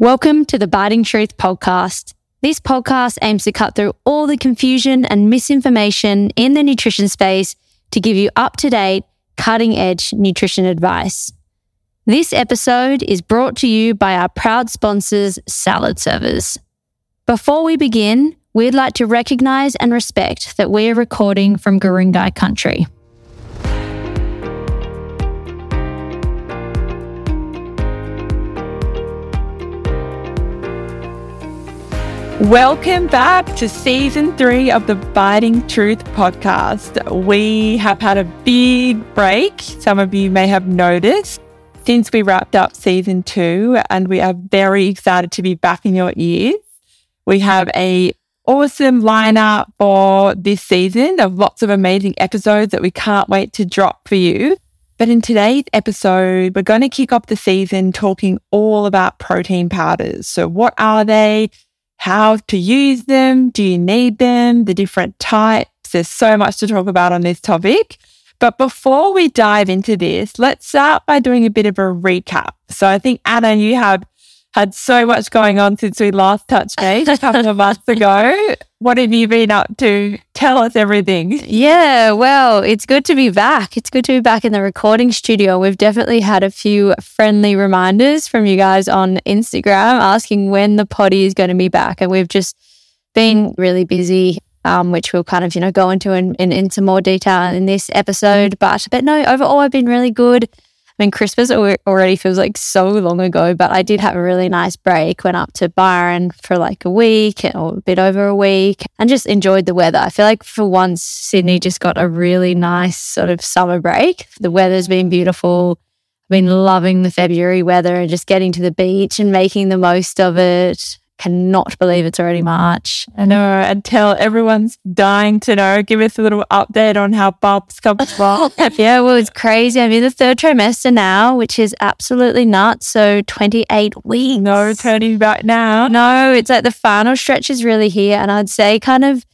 Welcome to the Biting Truth Podcast. This podcast aims to cut through all the confusion and misinformation in the nutrition space to give you up-to-date, cutting-edge nutrition advice. This episode is brought to you by our proud sponsors, Salad Servers. Before we begin, we'd like to recognise and respect that we are recording from Gurungai country. Welcome back to Season 3 of the Biting Truth Podcast. We have had a big break. Some of you may have noticed since we wrapped up Season 2, and we are very excited to be back in your ears. We have an awesome lineup for this season of lots of amazing episodes that we can't wait to drop for you. But in today's episode, we're going to kick off the season talking all about protein powders. So what are they? How to use them, do you need them, the different types. There's so much to talk about on this topic. But before we dive into this, let's start by doing a bit of a recap. So I think, Anna, you have had so much going on since we last touched base a couple of months ago. What have you been up to? Tell us everything. Yeah, well, it's good to be back. It's good to be back in the recording studio. We've definitely had a few friendly reminders from you guys on Instagram asking when the potty is going to be back. And we've just been really busy, which we'll kind of, go into in some more detail in this episode. But no, overall, I've been really good. I mean, Christmas already feels like so long ago, but I did have a really nice break. Went up to Byron for like a week or a bit over a week and just enjoyed the weather. I feel like for once, Sydney just got a really nice sort of summer break. The weather's been beautiful. I've been loving the February weather and just getting to the beach and making the most of it. Cannot believe it's already March. I know, and tell everyone's dying to know. Give us a little update on how Bob's come along. Yeah, well, it's crazy. I'm in the third trimester now, which is absolutely nuts. So 28 weeks. No turning back now. No, it's like the final stretch is really here. And I'd say kind of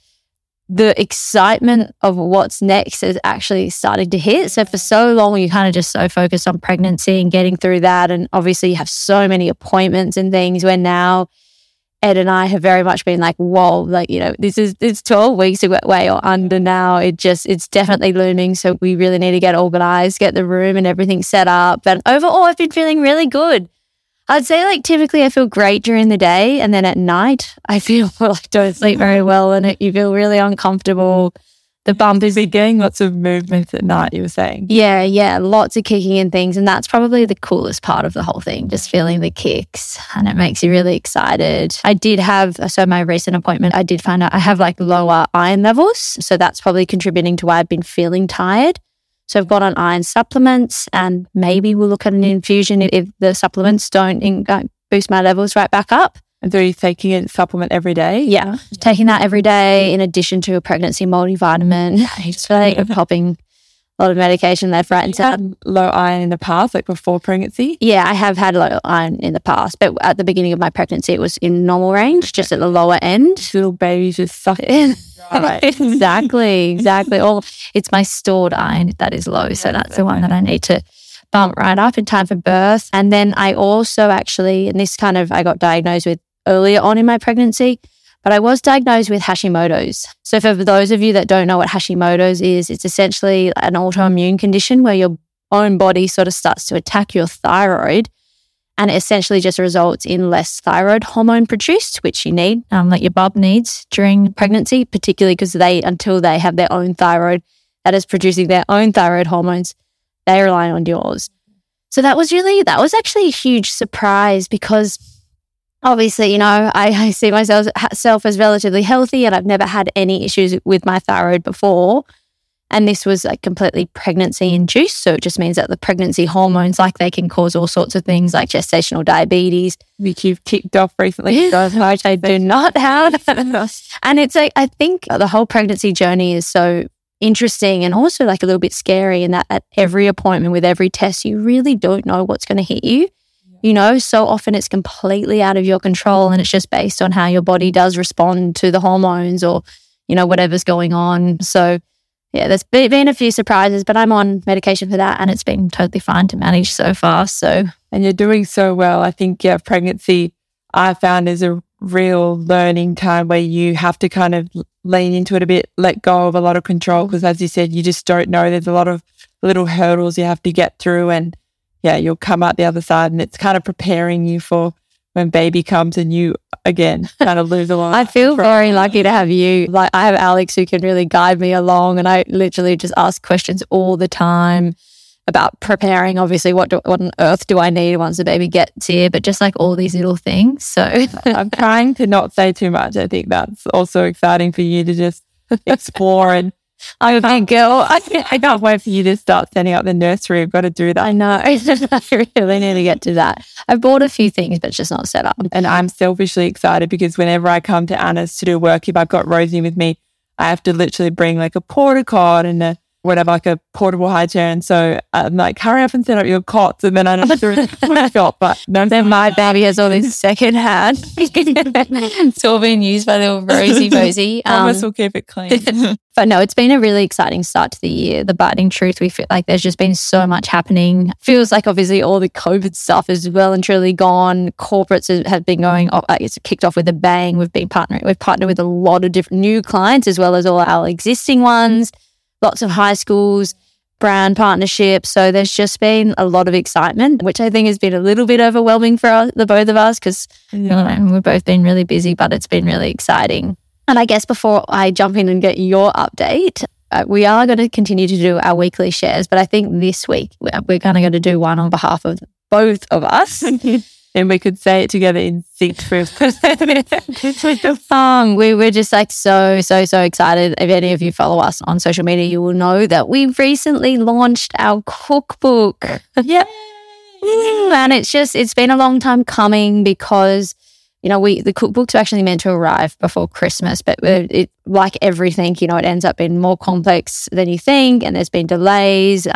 the excitement of what's next is actually starting to hit. So for so long, you're kind of just so focused on pregnancy and getting through that. And obviously you have so many appointments and things where now Ed and I have very much been like, whoa, it's 12 weeks away or under now. It's definitely looming. So we really need to get organized, get the room and everything set up. But overall, I've been feeling really good. I'd say typically I feel great during the day. And then at night, I feel like don't sleep very well and you feel really uncomfortable. The bump is getting lots of movements at night, you were saying. Yeah. Lots of kicking and things. And that's probably the coolest part of the whole thing, just feeling the kicks. And it makes you really excited. I did have, so my recent appointment, I did find out I have lower iron levels. So that's probably contributing to why I've been feeling tired. So I've got on iron supplements and maybe we'll look at an infusion if the supplements don't boost my levels right back up. And so you're taking a supplement every day? Yeah. Taking that every day in addition to a pregnancy multivitamin. I just feel like I'm popping a lot of medication left, right and center. Low iron in the past, before pregnancy? Yeah, I have had low iron in the past. But at the beginning of my pregnancy, it was in normal range, just at the lower end. Little babies just suck it in. Right. Exactly. It's my stored iron that is low. So that's the one that I need to bump right up in time for birth. And then I also I got diagnosed with earlier on in my pregnancy, but I was diagnosed with Hashimoto's. So for those of you that don't know what Hashimoto's is, it's essentially an autoimmune condition where your own body sort of starts to attack your thyroid and it essentially just results in less thyroid hormone produced, which you need, like your bub needs during pregnancy, particularly because until they have their own thyroid that is producing their own thyroid hormones, they rely on yours. So that was actually a huge surprise because obviously, I see myself as relatively healthy and I've never had any issues with my thyroid before. And this was completely pregnancy induced. So it just means that the pregnancy hormones, they can cause all sorts of things like gestational diabetes. Which you've kicked off recently. Which I do not have. And it's I think the whole pregnancy journey is so interesting and also a little bit scary in that at every appointment with every test, you really don't know what's going to hit you. So often it's completely out of your control and it's just based on how your body does respond to the hormones or, whatever's going on. So, yeah, there's been a few surprises, but I'm on medication for that and it's been totally fine to manage so far. So, and you're doing so well. I think, pregnancy I found is a real learning time where you have to kind of lean into it a bit, let go of a lot of control, because as you said, you just don't know. There's a lot of little hurdles you have to get through, and yeah, you'll come out the other side, and it's kind of preparing you for when baby comes and you, again, kind of lose a lot. I feel very lucky to have you. Like, I have Alex who can really guide me along, and I literally just ask questions all the time about preparing, obviously, what on earth do I need once the baby gets here, but just like all these little things. So I'm trying to not say too much. I think that's also exciting for you to just explore. And I'm a big girl. I can't wait for you to start setting up the nursery. I've got to do that. I know. I really need to get to that. I've bought a few things, but it's just not set up. And I'm selfishly excited because whenever I come to Anna's to do work, if I've got Rosie with me, I have to literally bring like a porta cot and a portable high chair. And so I'm like, hurry up and set up your cots. And then I don't know what shop, but no, then my baby has all this secondhand. It's all being used by little Rosie Posey. Promise we'll keep it clean. But no, it's been a really exciting start to the year. The Biting Truth, we feel like there's just been so much happening. Feels like obviously all the COVID stuff is well and truly gone. Corporates have been going off. It's kicked off with a bang. We've partnered with a lot of different new clients as well as all our existing ones. Lots of high schools, brand partnerships. So there's just been a lot of excitement, which I think has been a little bit overwhelming for us, the both of us, because we've both been really busy, but it's been really exciting. And I guess before I jump in and get your update, we are going to continue to do our weekly shares, but I think this week we're kind of going to do one on behalf of both of us. And we could say it together in sync. With the song. We were just like so excited. If any of you follow us on social media, you will know that we recently launched our cookbook. Yep. And it's been a long time coming because, the cookbooks are actually meant to arrive before Christmas, but it, like everything, it ends up being more complex than you think, and there's been delays.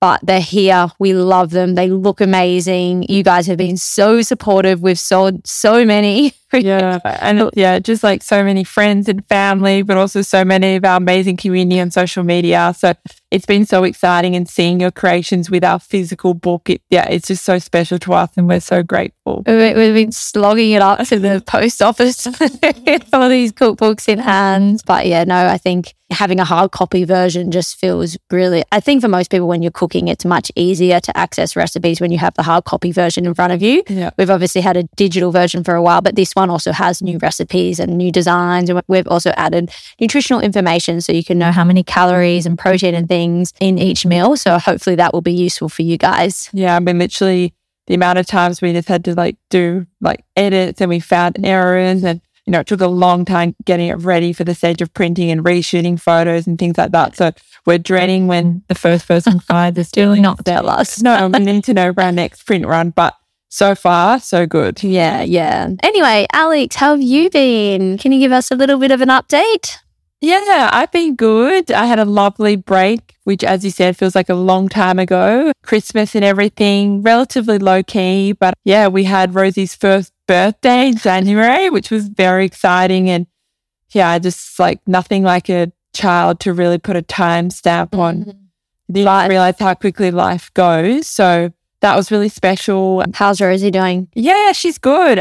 But they're here. We love them. They look amazing. You guys have been so supportive. We've sold so many. Just like so many friends and family, but also so many of our amazing community on social media. So it's been so exciting, and seeing your creations with our physical book. It's just so special to us, and we're so grateful. We've been slogging it up to the post office for these cookbooks in hand. But I think having a hard copy version just feels really, I think for most people when you're cooking, it's much easier to access recipes when you have the hard copy version in front of you. Yeah. We've obviously had a digital version for a while, but this one also has new recipes and new designs. And we've also added nutritional information so you can know how many calories and protein and things in each meal. So hopefully that will be useful for you guys. Yeah, I mean, literally the amount of times we just had to do edits, and we found errors, and it took a long time getting it ready for the stage of printing and reshooting photos and things like that. So we're dreading when the first person finds is still not their last. No, we need to know for our next print run, but so far, so good. Yeah. Anyway, Alex, how have you been? Can you give us a little bit of an update? Yeah, I've been good. I had a lovely break, which, as you said, feels like a long time ago. Christmas and everything, relatively low key. But yeah, we had Rosie's first birthday in January, which was very exciting. And yeah, just like nothing like a child to really put a time stamp on. Didn't realize how quickly life goes. So that was really special. How's Rosie doing? Yeah, she's good.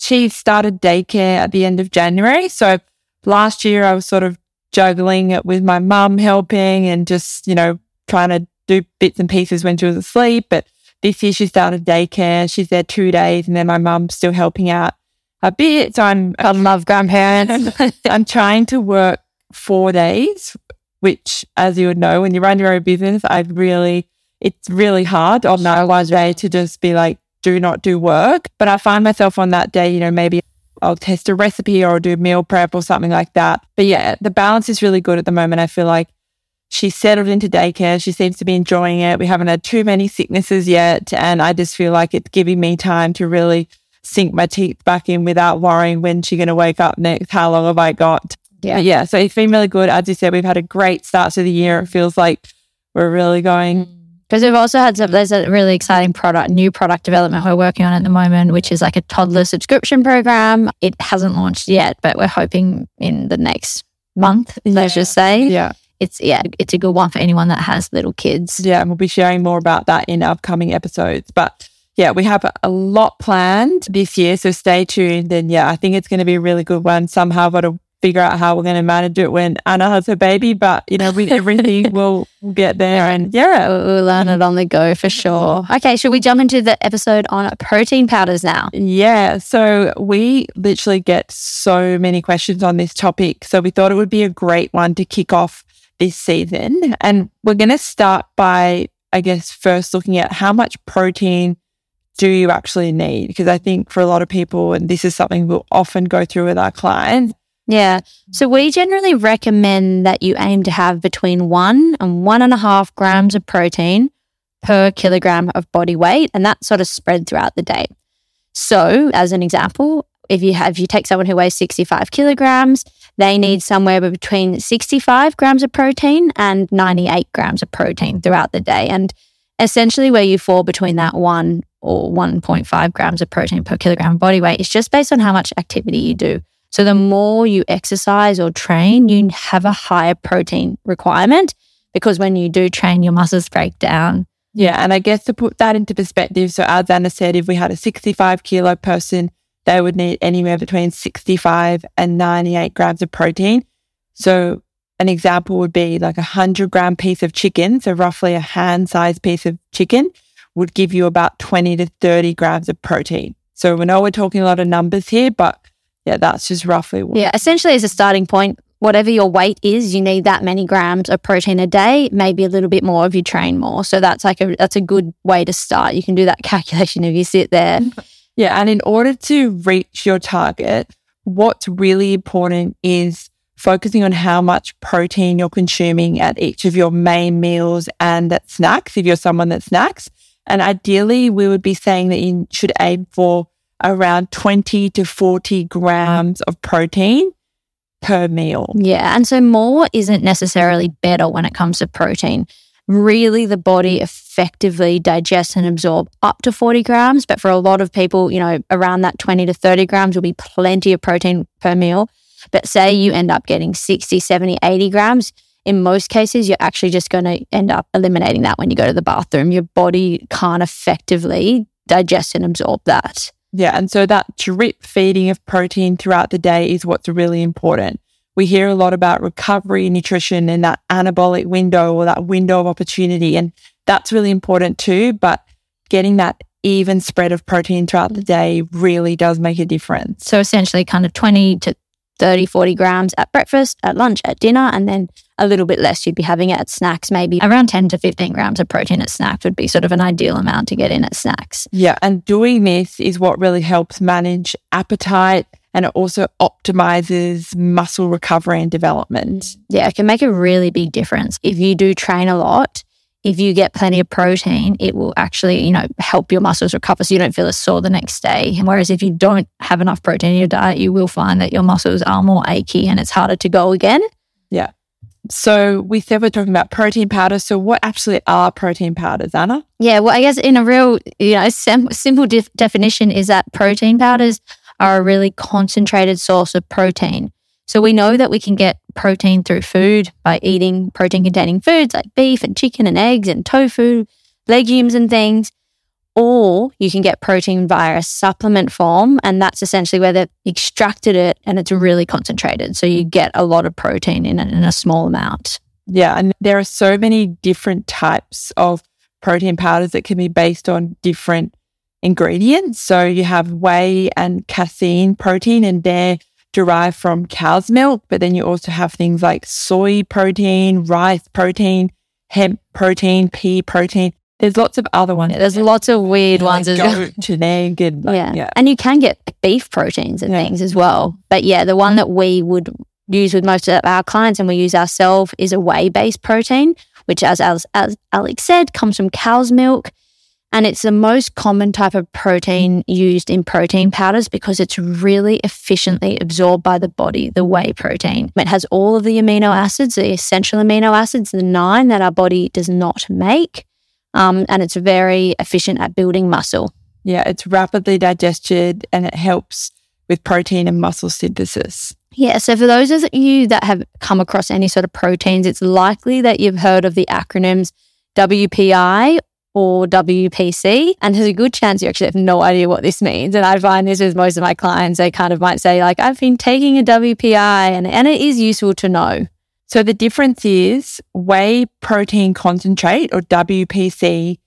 She started daycare at the end of January. So last year, I was sort of juggling it with my mum helping and just, trying to do bits and pieces when she was asleep. But this year, she started daycare. She's there 2 days, and then my mum's still helping out a bit. So I love grandparents. I'm trying to work 4 days, which, as you would know, when you run your own business, it's really hard on that one day to just be like, do not do work. But I find myself on that day, maybe I'll test a recipe or I'll do meal prep or something like that. But yeah, the balance is really good at the moment. I feel like she settled into daycare. She seems to be enjoying it. We haven't had too many sicknesses yet. And I just feel like it's giving me time to really sink my teeth back in without worrying when she's going to wake up next. How long have I got? Yeah. So it's been really good. As you said, we've had a great start to the year. It feels like we're really going. Because we've also had there's a really exciting new product development we're working on at the moment, which is like a toddler subscription program. It hasn't launched yet, but we're hoping in the next month, let's just say. Yeah. It's a good one for anyone that has little kids. Yeah, and we'll be sharing more about that in upcoming episodes. But yeah, we have a lot planned this year, so stay tuned. And yeah, I think it's going to be a really good one. Somehow I've got to figure out how we're going to manage it when Anna has her baby, but you know, with everything we'll get there, and yeah, we'll learn it on the go for sure. Okay, should we jump into the episode on protein powders now? Yeah, so we literally get so many questions on this topic, so we thought it would be a great one to kick off this season. And we're going to start by, I guess, first looking at how much protein do you actually need? Because I think for a lot of people, and this is something we'll often go through with our clients. Yeah. So we generally recommend that you aim to have between 1 and 1.5 grams of protein per kilogram of body weight, and that's sort of spread throughout the day. So as an example, if you take someone who weighs 65 kilograms, they need somewhere between 65 grams of protein and 98 grams of protein throughout the day. And essentially where you fall between that 1 or 1.5 grams of protein per kilogram of body weight is just based on how much activity you do. So the more you exercise or train, you have a higher protein requirement, because when you do train, your muscles break down. Yeah, and I guess to put that into perspective, so as Anna said, if we had a 65-kilo person, they would need anywhere between 65 and 98 grams of protein. So an example would be like a 100-gram piece of chicken, so roughly a hand-sized piece of chicken, would give you about 20 to 30 grams of protein. So we know we're talking a lot of numbers here, but yeah, that's just roughly what. Yeah, essentially as a starting point, whatever your weight is, you need that many grams of protein a day, maybe a little bit more if you train more. So that's a good way to start. You can do that calculation if you sit there. Yeah, and in order to reach your target, what's really important is focusing on how much protein you're consuming at each of your main meals and at snacks, if you're someone that snacks. And ideally, we would be saying that you should aim for around 20 to 40 grams of protein per meal. Yeah, and so more isn't necessarily better when it comes to protein. Really, the body effectively digests and absorbs up to 40 grams. But for a lot of people, you know, around that 20 to 30 grams will be plenty of protein per meal. But say you end up getting 60, 70, 80 grams, in most cases, you're actually just going to end up eliminating that when you go to the bathroom. Your body can't effectively digest and absorb that. Yeah, and so that drip feeding of protein throughout the day is what's really important. We hear a lot about recovery nutrition and that anabolic window or that window of opportunity, and that's really important too, but getting that even spread of protein throughout the day really does make a difference. So essentially kind of 20 to 30, 40 grams at breakfast, at lunch, at dinner, and then a little bit less you'd be having it at snacks, maybe around 10 to 15 grams of protein at snacks would be sort of an ideal amount to get in at snacks. Yeah, and doing this is what really helps manage appetite, and it also optimizes muscle recovery and development. Yeah, it can make a really big difference. If you do train a lot, if you get plenty of protein, it will actually, you know, help your muscles recover so you don't feel as sore the next day. Whereas if you don't have enough protein in your diet, you will find that your muscles are more achy and it's harder to go again. Yeah. So we said we're talking about protein powders. So what actually are protein powders, Anna? Yeah, well, I guess in a real, you know, simple definition is that protein powders are a really concentrated source of protein. So we know that we can get protein through food by eating protein-containing foods like beef and chicken and eggs and tofu, legumes and things, or you can get protein via a supplement form, and that's essentially where they've extracted it and it's really concentrated. So you get a lot of protein in a small amount. Yeah, and there are so many different types of protein powders that can be based on different ingredients. So you have whey and casein protein, and they're derived from cow's milk, but then you also have things like soy protein, rice protein, hemp protein, pea protein. There's lots of other ones. Yeah, there's lots of weird ones as well. Yeah. And you can get beef proteins and things as well. But yeah, the one that we would use with most of our clients and we use ourselves is a whey-based protein, which as Alex said, comes from cow's milk. And it's the most common type of protein used in protein powders because it's really efficiently absorbed by the body, the whey protein. It has all of the amino acids, the essential amino acids, the 9 that our body does not make. And it's very efficient at building muscle. Yeah, it's rapidly digested and it helps with protein and muscle synthesis. Yeah, so for those of you that have come across any sort of proteins, it's likely that you've heard of the acronyms WPI or WPC, and there's a good chance you actually have no idea what this means. And I find this with most of my clients, they kind of might say like, I've been taking a WPI, and it is useful to know. So the difference is whey protein concentrate, or WPC,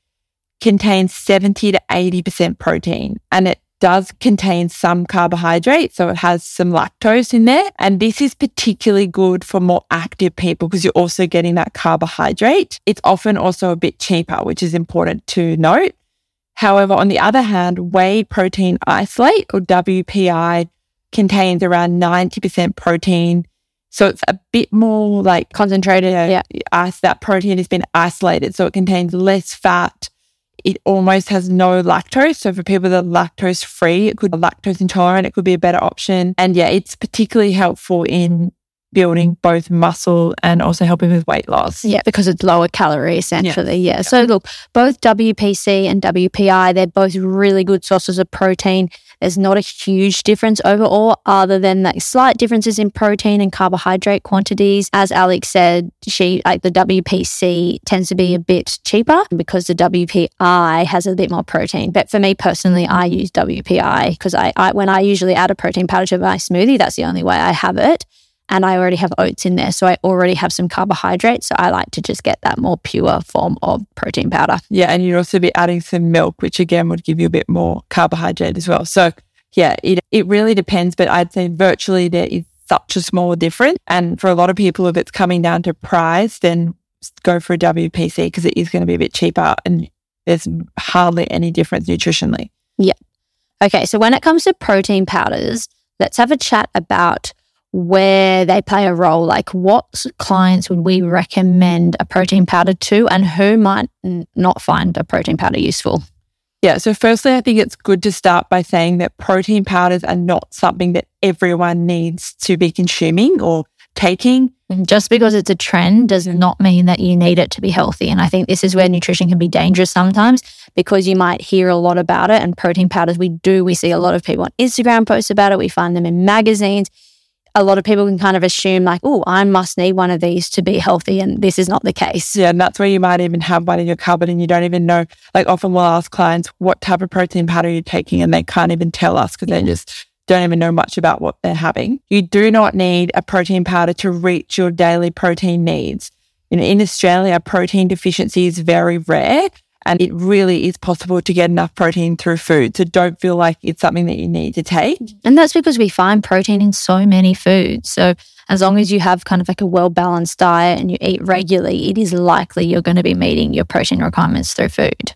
contains 70 to 80% protein, and it does contain some carbohydrates, so it has some lactose in there. And this is particularly good for more active people because you're also getting that carbohydrate. It's often also a bit cheaper, which is important to note. However, on the other hand, whey protein isolate, or WPI, contains around 90% protein. So it's a bit more like concentrated. That protein has been isolated, so it contains less fat. It almost has no lactose. So for people that are lactose free, it could be lactose intolerant, it could be a better option. And yeah, it's particularly helpful in building both muscle and also helping with weight loss. Yeah, because it's lower calorie essentially. Yeah. So look, both WPC and WPI, they're both really good sources of protein. There's not a huge difference overall, other than that slight differences in protein and carbohydrate quantities. As Alex said, the WPC tends to be a bit cheaper because the WPI has a bit more protein. But for me personally, I use WPI because I when I usually add a protein powder to my smoothie, that's the only way I have it. And I already have oats in there, so I already have some carbohydrates. So I like to just get that more pure form of protein powder. Yeah, and you'd also be adding some milk, which again would give you a bit more carbohydrate as well. So yeah, it really depends, but I'd say virtually there is such a small difference. And for a lot of people, if it's coming down to price, then go for a WPC because it is going to be a bit cheaper and there's hardly any difference nutritionally. Yeah. Okay, so when it comes to protein powders, let's have a chat about where they play a role. Like, what clients would we recommend a protein powder to, and who might not find a protein powder useful? Yeah, so firstly, I think it's good to start by saying that protein powders are not something that everyone needs to be consuming or taking. Just because it's a trend does not mean that you need it to be healthy. And I think this is where nutrition can be dangerous sometimes, because you might hear a lot about it. And protein powders, we see a lot of people on Instagram post about it. We find them in magazines. A lot of people can kind of assume like, oh, I must need one of these to be healthy, and this is not the case. Yeah, and that's where you might even have one in your cupboard and you don't even know. Like, often we'll ask clients, what type of protein powder you're taking, and they can't even tell us because they just don't even know much about what they're having. You do not need a protein powder to reach your daily protein needs. In Australia, protein deficiency is very rare, and it really is possible to get enough protein through food. So don't feel like it's something that you need to take. And that's because we find protein in so many foods. So as long as you have kind of like a well-balanced diet and you eat regularly, it is likely you're going to be meeting your protein requirements through food.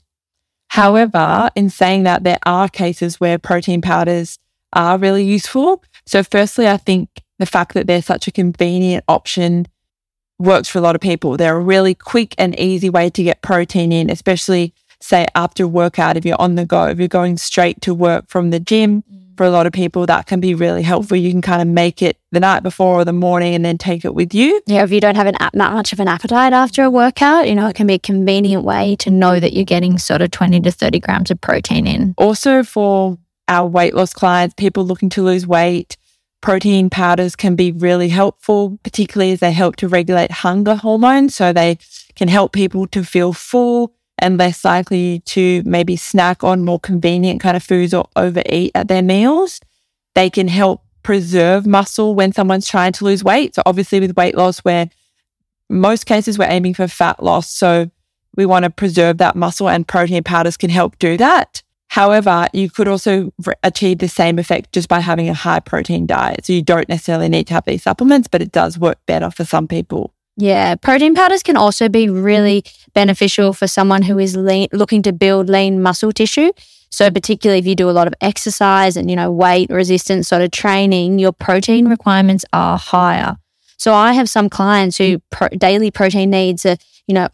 However, in saying that, there are cases where protein powders are really useful. So firstly, I think the fact that they're such a convenient option works for a lot of people. They're a really quick and easy way to get protein in, especially, say, after workout, if you're on the go, if you're going straight to work from the gym. For a lot of people, that can be really helpful. You can kind of make it the night before or the morning and then take it with you. Yeah, if you don't have not much of an appetite after a workout, it can be a convenient way to know that you're getting sort of 20 to 30 grams of protein in. Also, for our weight loss clients, people looking to lose weight, protein powders can be really helpful, particularly as they help to regulate hunger hormones. So they can help people to feel full and less likely to maybe snack on more convenient kind of foods or overeat at their meals. They can help preserve muscle when someone's trying to lose weight. So obviously with weight loss, where most cases we're aiming for fat loss, so we want to preserve that muscle, and protein powders can help do that. However, you could also achieve the same effect just by having a high protein diet. So you don't necessarily need to have these supplements, but it does work better for some people. Yeah, protein powders can also be really beneficial for someone who is looking to build lean muscle tissue. So particularly if you do a lot of exercise and, weight resistance sort of training, your protein requirements are higher. So I have some clients who daily protein needs are,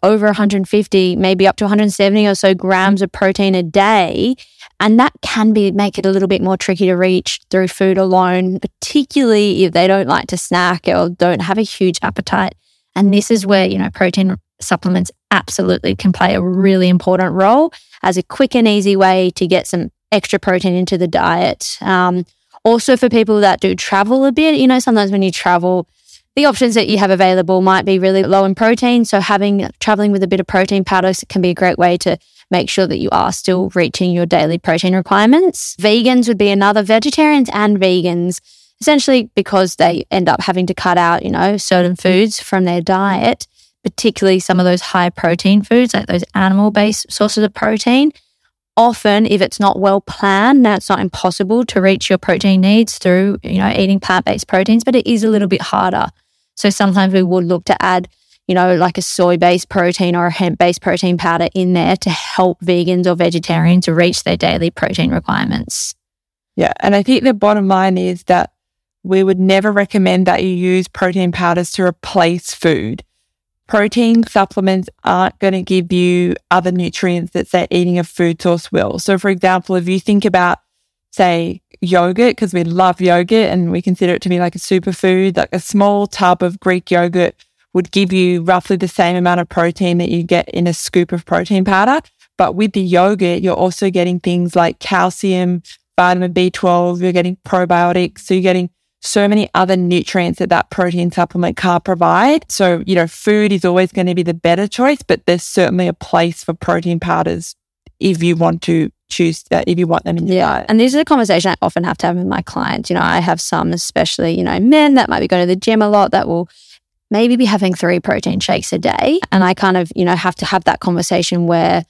over 150, maybe up to 170 or so grams of protein a day. And that can make it a little bit more tricky to reach through food alone, particularly if they don't like to snack or don't have a huge appetite. And this is where, protein supplements absolutely can play a really important role as a quick and easy way to get some extra protein into the diet. Also for people that do travel a bit, sometimes when you travel, the options that you have available might be really low in protein. So traveling with a bit of protein powder can be a great way to make sure that you are still reaching your daily protein requirements. Vegans would be another, vegetarians and vegans, essentially because they end up having to cut out, certain foods from their diet, particularly some of those high protein foods, like those animal-based sources of protein. Often, if it's not well planned, now it's not impossible to reach your protein needs through, eating plant-based proteins, but it is a little bit harder. So sometimes we would look to add, like a soy-based protein or a hemp-based protein powder in there to help vegans or vegetarians to reach their daily protein requirements. Yeah, and I think the bottom line is that we would never recommend that you use protein powders to replace food. Protein supplements aren't going to give you other nutrients that, say, eating a food source will. So, for example, if you think about, say, yogurt, because we love yogurt and we consider it to be like a superfood, like a small tub of Greek yogurt would give you roughly the same amount of protein that you get in a scoop of protein powder. But with the yogurt, you're also getting things like calcium, vitamin B12, you're getting probiotics, so you're getting so many other nutrients that protein supplement can't provide. So, food is always going to be the better choice, but there's certainly a place for protein powders if you want to choose that, if you want them in your diet. And these are the conversations I often have to have with my clients. I have some, especially, men that might be going to the gym a lot that will maybe be having 3 protein shakes a day. And I kind of, have to have that conversation where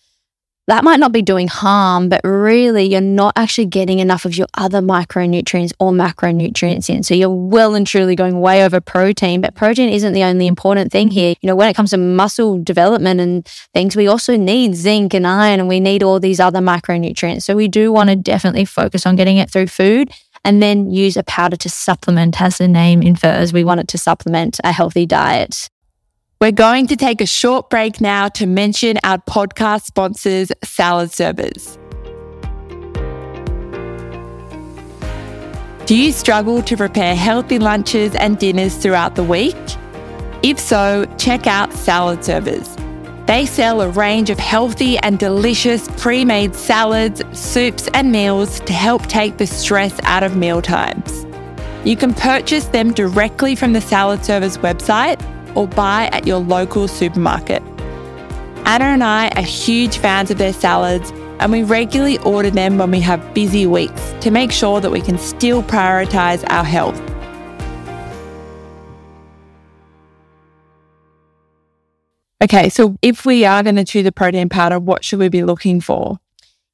that might not be doing harm, but really you're not actually getting enough of your other micronutrients or macronutrients in. So you're well and truly going way over protein, but protein isn't the only important thing here. When it comes to muscle development and things, we also need zinc and iron, and we need all these other micronutrients. So we do want to definitely focus on getting it through food and then use a powder to supplement, as the name infers. We want it to supplement a healthy diet. We're going to take a short break now to mention our podcast sponsors, Salad Servers. Do you struggle to prepare healthy lunches and dinners throughout the week? If so, check out Salad Servers. They sell a range of healthy and delicious pre-made salads, soups and meals to help take the stress out of mealtimes. You can purchase them directly from the Salad Servers website or buy at your local supermarket. Anna and I are huge fans of their salads, and we regularly order them when we have busy weeks to make sure that we can still prioritise our health. Okay, so if we are going to choose a protein powder, what should we be looking for?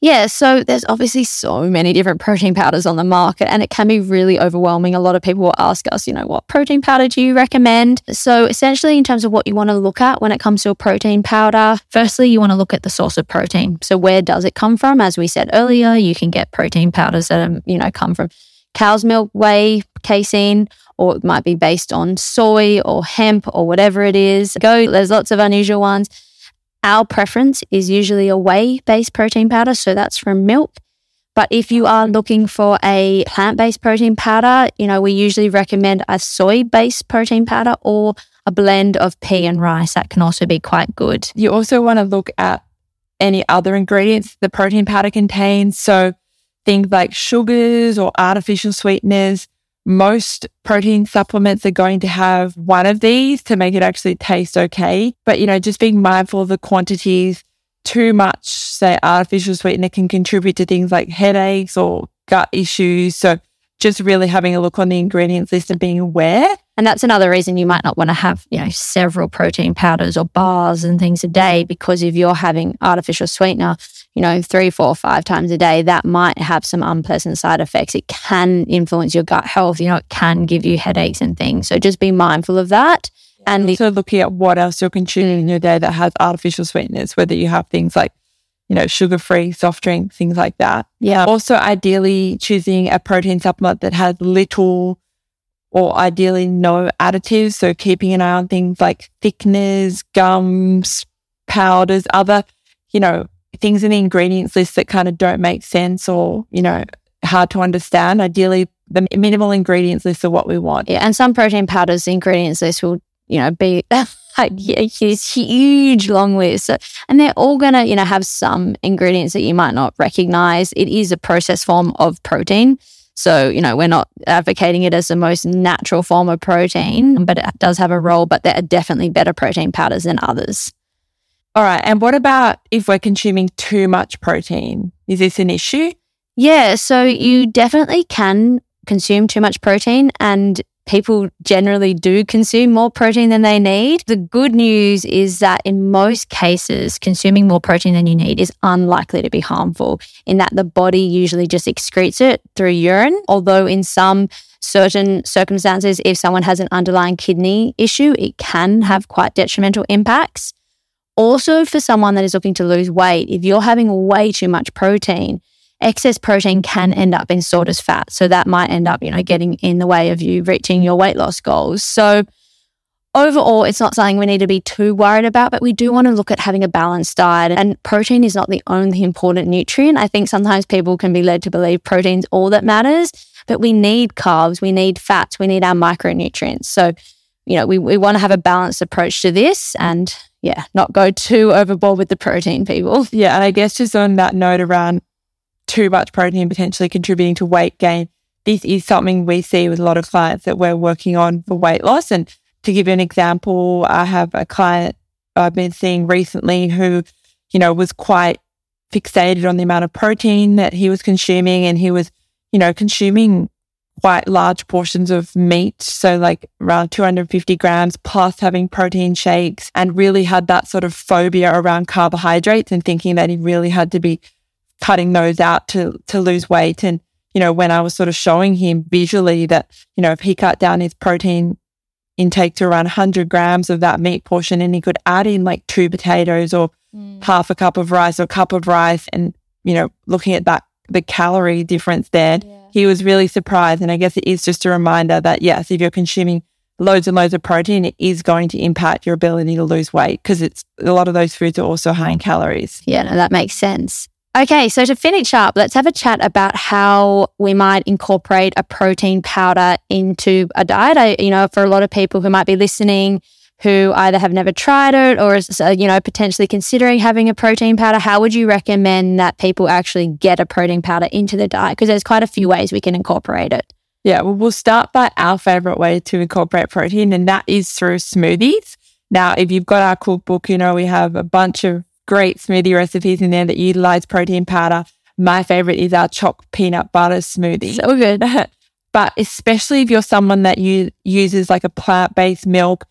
Yeah, so there's obviously so many different protein powders on the market, and it can be really overwhelming. A lot of people will ask us, what protein powder do you recommend? So essentially, in terms of what you want to look at when it comes to a protein powder, firstly, you want to look at the source of protein. So where does it come from? As we said earlier, you can get protein powders that come from cow's milk, whey, casein, or it might be based on soy or hemp or whatever it is. There's lots of unusual ones. Our preference is usually a whey-based protein powder, so that's from milk. But if you are looking for a plant-based protein powder, we usually recommend a soy-based protein powder or a blend of pea and rice. That can also be quite good. You also want to look at any other ingredients the protein powder contains, so things like sugars or artificial sweeteners. Most protein supplements are going to have one of these to make it actually taste okay. But, just being mindful of the quantities. Too much, say, artificial sweetener can contribute to things like headaches or gut issues. So just really having a look on the ingredients list and being aware. And that's another reason you might not want to have, several protein powders or bars and things a day, because if you're having artificial sweetener, 3, 4, 5 times a day, that might have some unpleasant side effects. It can influence your gut health. It can give you headaches and things. So just be mindful of that. And also looking at what else you're consuming in your day that has artificial sweeteners, whether you have things like, sugar-free soft drinks, things like that. Yeah. Also, ideally choosing a protein supplement that has little or ideally no additives. So keeping an eye on things like thickeners, gums, powders, other, things in the ingredients list that kind of don't make sense or, hard to understand. Ideally, the minimal ingredients list are what we want. Yeah, and some protein powders, the ingredients list will, be like this huge long list. And they're all going to, have some ingredients that you might not recognize. It is a processed form of protein. So, you know, we're not advocating it as the most natural form of protein, but it does have a role, but there are definitely better protein powders than others. All right. And what about if we're consuming too much protein? Is this an issue? Yeah. So you definitely can consume too much protein, and people generally do consume more protein than they need. The good news is that in most cases, consuming more protein than you need is unlikely to be harmful, in that the body usually just excretes it through urine. Although in some certain circumstances, if someone has an underlying kidney issue, it can have quite detrimental impacts. Also, for someone that is looking to lose weight, if you're having way too much protein, excess protein can end up in stored as fat. So that might end up, you know, getting in the way of you reaching your weight loss goals. So overall, it's not something we need to be too worried about, but we do want to look at having a balanced diet. And protein is not the only important nutrient. I think sometimes people can be led to believe protein's all that matters, but we need carbs, we need fats, we need our micronutrients. So, you know, we want to have a balanced approach to this and, yeah, not go too overboard with the protein, people. Yeah, and I guess just on that note around too much protein potentially contributing to weight gain, this is something we see with a lot of clients that we're working on for weight loss. And to give you an example, I have a client I've been seeing recently who, you know, was quite fixated on the amount of protein that he was consuming, and he was, you know, consuming quite large portions of meat, so like around 250 grams plus having protein shakes, and really had that sort of phobia around carbohydrates and thinking that he really had to be cutting those out to lose weight. And, you know, when I was sort of showing him visually that, you know, if he cut down his protein intake to around 100 grams of that meat portion, and he could add in like 2 potatoes or half a cup of rice or a cup of rice, and, you know, looking at that, the calorie difference there, he was really surprised. And I guess it is just a reminder that, yes, if you're consuming loads and loads of protein, it is going to impact your ability to lose weight, because it's a lot of those foods are also high in calories. Yeah, no, that makes sense. Okay, so to finish up, let's have a chat about how we might incorporate a protein powder into a diet. For a lot of people who might be listening who either have never tried it or is, you know, potentially considering having a protein powder, how would you recommend that people actually get a protein powder into the diet? Because there's quite a few ways we can incorporate it. Yeah, well, we'll start by our favorite way to incorporate protein, and that is through smoothies. Now, if you've got our cookbook, you know, we have a bunch of great smoothie recipes in there that utilize protein powder. My favorite is our chopped peanut butter smoothie. So good. But especially if you're someone that uses like a plant-based milk,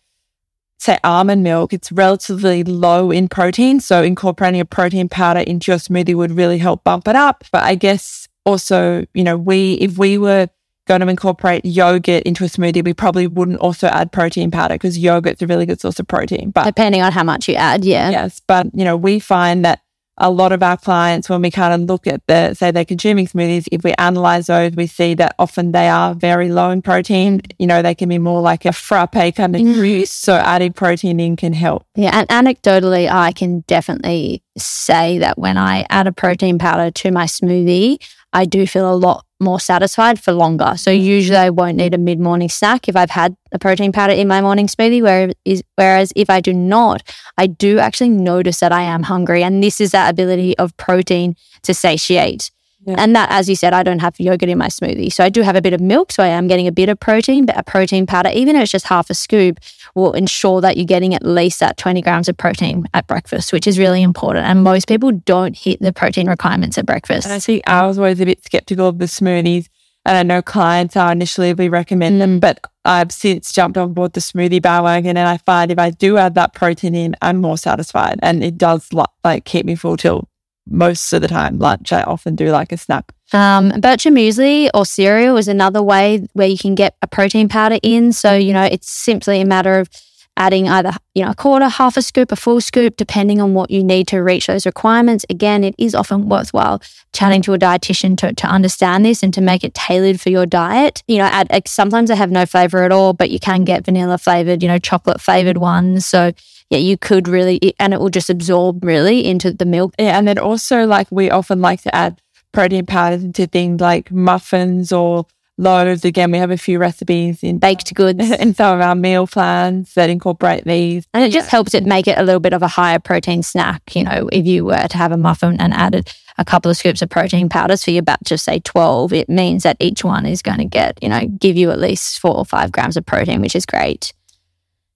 say almond milk, it's relatively low in protein. So incorporating a protein powder into your smoothie would really help bump it up. But I guess also, you know, if we were going to incorporate yogurt into a smoothie, we probably wouldn't also add protein powder, because yogurt's a really good source of protein. But depending on how much you add, yeah. Yes, but, you know, we find that a lot of our clients, when we kind of look at say they're consuming smoothies, if we analyze those, we see that often they are very low in protein. You know, they can be more like a frappe kind of juice. So adding protein in can help. Yeah, and anecdotally, I can definitely say that when I add a protein powder to my smoothie, I do feel a lot more satisfied for longer. So usually I won't need a mid-morning snack if I've had a protein powder in my morning smoothie, whereas if I do not, I do actually notice that I am hungry. And this is that ability of protein to satiate. Yeah. And that, as you said, I don't have yogurt in my smoothie. So I do have a bit of milk, so I am getting a bit of protein, but a protein powder, even if it's just half a scoop, will ensure that you're getting at least that 20 grams of protein at breakfast, which is really important. And most people don't hit the protein requirements at breakfast. And I think I was always a bit skeptical of the smoothies, and I know clients are initially, we recommend them, but I've since jumped on board the smoothie bandwagon, and I find if I do add that protein in, I'm more satisfied, and it does like keep me full till most of the time. Lunch, I often do like a snack. Bircher muesli or cereal is another way where you can get a protein powder in. So, you know, it's simply a matter of adding either, you know, a quarter, half a scoop, a full scoop, depending on what you need to reach those requirements. Again, it is often worthwhile chatting to a dietitian to understand this and to make it tailored for your diet. You know, sometimes they have no flavour at all, but you can get vanilla flavoured, you know, chocolate flavoured ones. So yeah, you could really, and it will just absorb really into the milk. Yeah, and then also like we often like to add protein powders into things like muffins or loaves. Again, we have a few recipes in baked goods and some of our meal plans that incorporate these. And it just helps it make it a little bit of a higher protein snack. You know, if you were to have a muffin and added a couple of scoops of protein powders for your batch of, say, 12, it means that each one is going to get, you know, give you at least 4 or 5 grams of protein, which is great.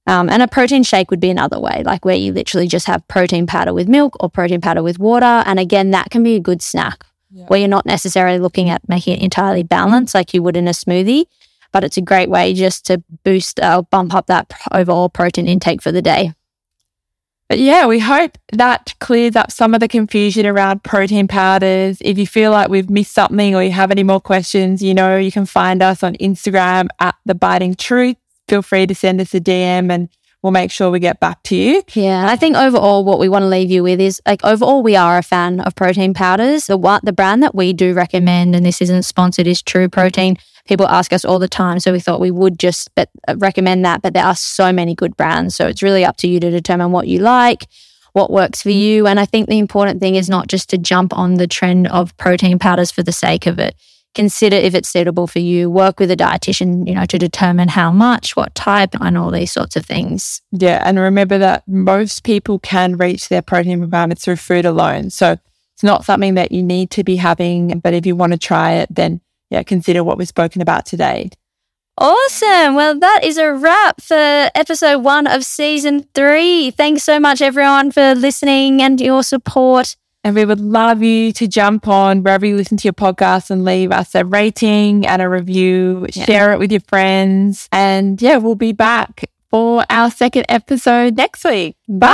And a protein shake would be another way, like where you literally just have protein powder with milk or protein powder with water. And again, that can be a good snack where you're not necessarily looking at making it entirely balanced like you would in a smoothie, but it's a great way just to boost or bump up that overall protein intake for the day. But yeah, we hope that clears up some of the confusion around protein powders. If you feel like we've missed something or you have any more questions, you know, you can find us on Instagram at The Biting Truth. Feel free to send us a DM and we'll make sure we get back to you. Yeah, I think overall what we want to leave you with is, like, overall we are a fan of protein powders. The brand that we do recommend, and this isn't sponsored, is True Protein. People ask us all the time, so we thought we would just recommend that, but there are so many good brands. So it's really up to you to determine what you like, what works for you. And I think the important thing is not just to jump on the trend of protein powders for the sake of it. Consider if it's suitable for you. Work with a dietitian, you know, to determine how much, what type, and all these sorts of things. Yeah, and remember that most people can reach their protein requirements through food alone. So it's not something that you need to be having, but if you want to try it, then yeah, consider what we've spoken about today. Awesome. Well, that is a wrap for episode 1 of season 3. Thanks so much, everyone, for listening and your support. And we would love you to jump on wherever you listen to your podcast and leave us a rating and a review. Yeah. Share it with your friends. And yeah, we'll be back for our second episode next week. Bye.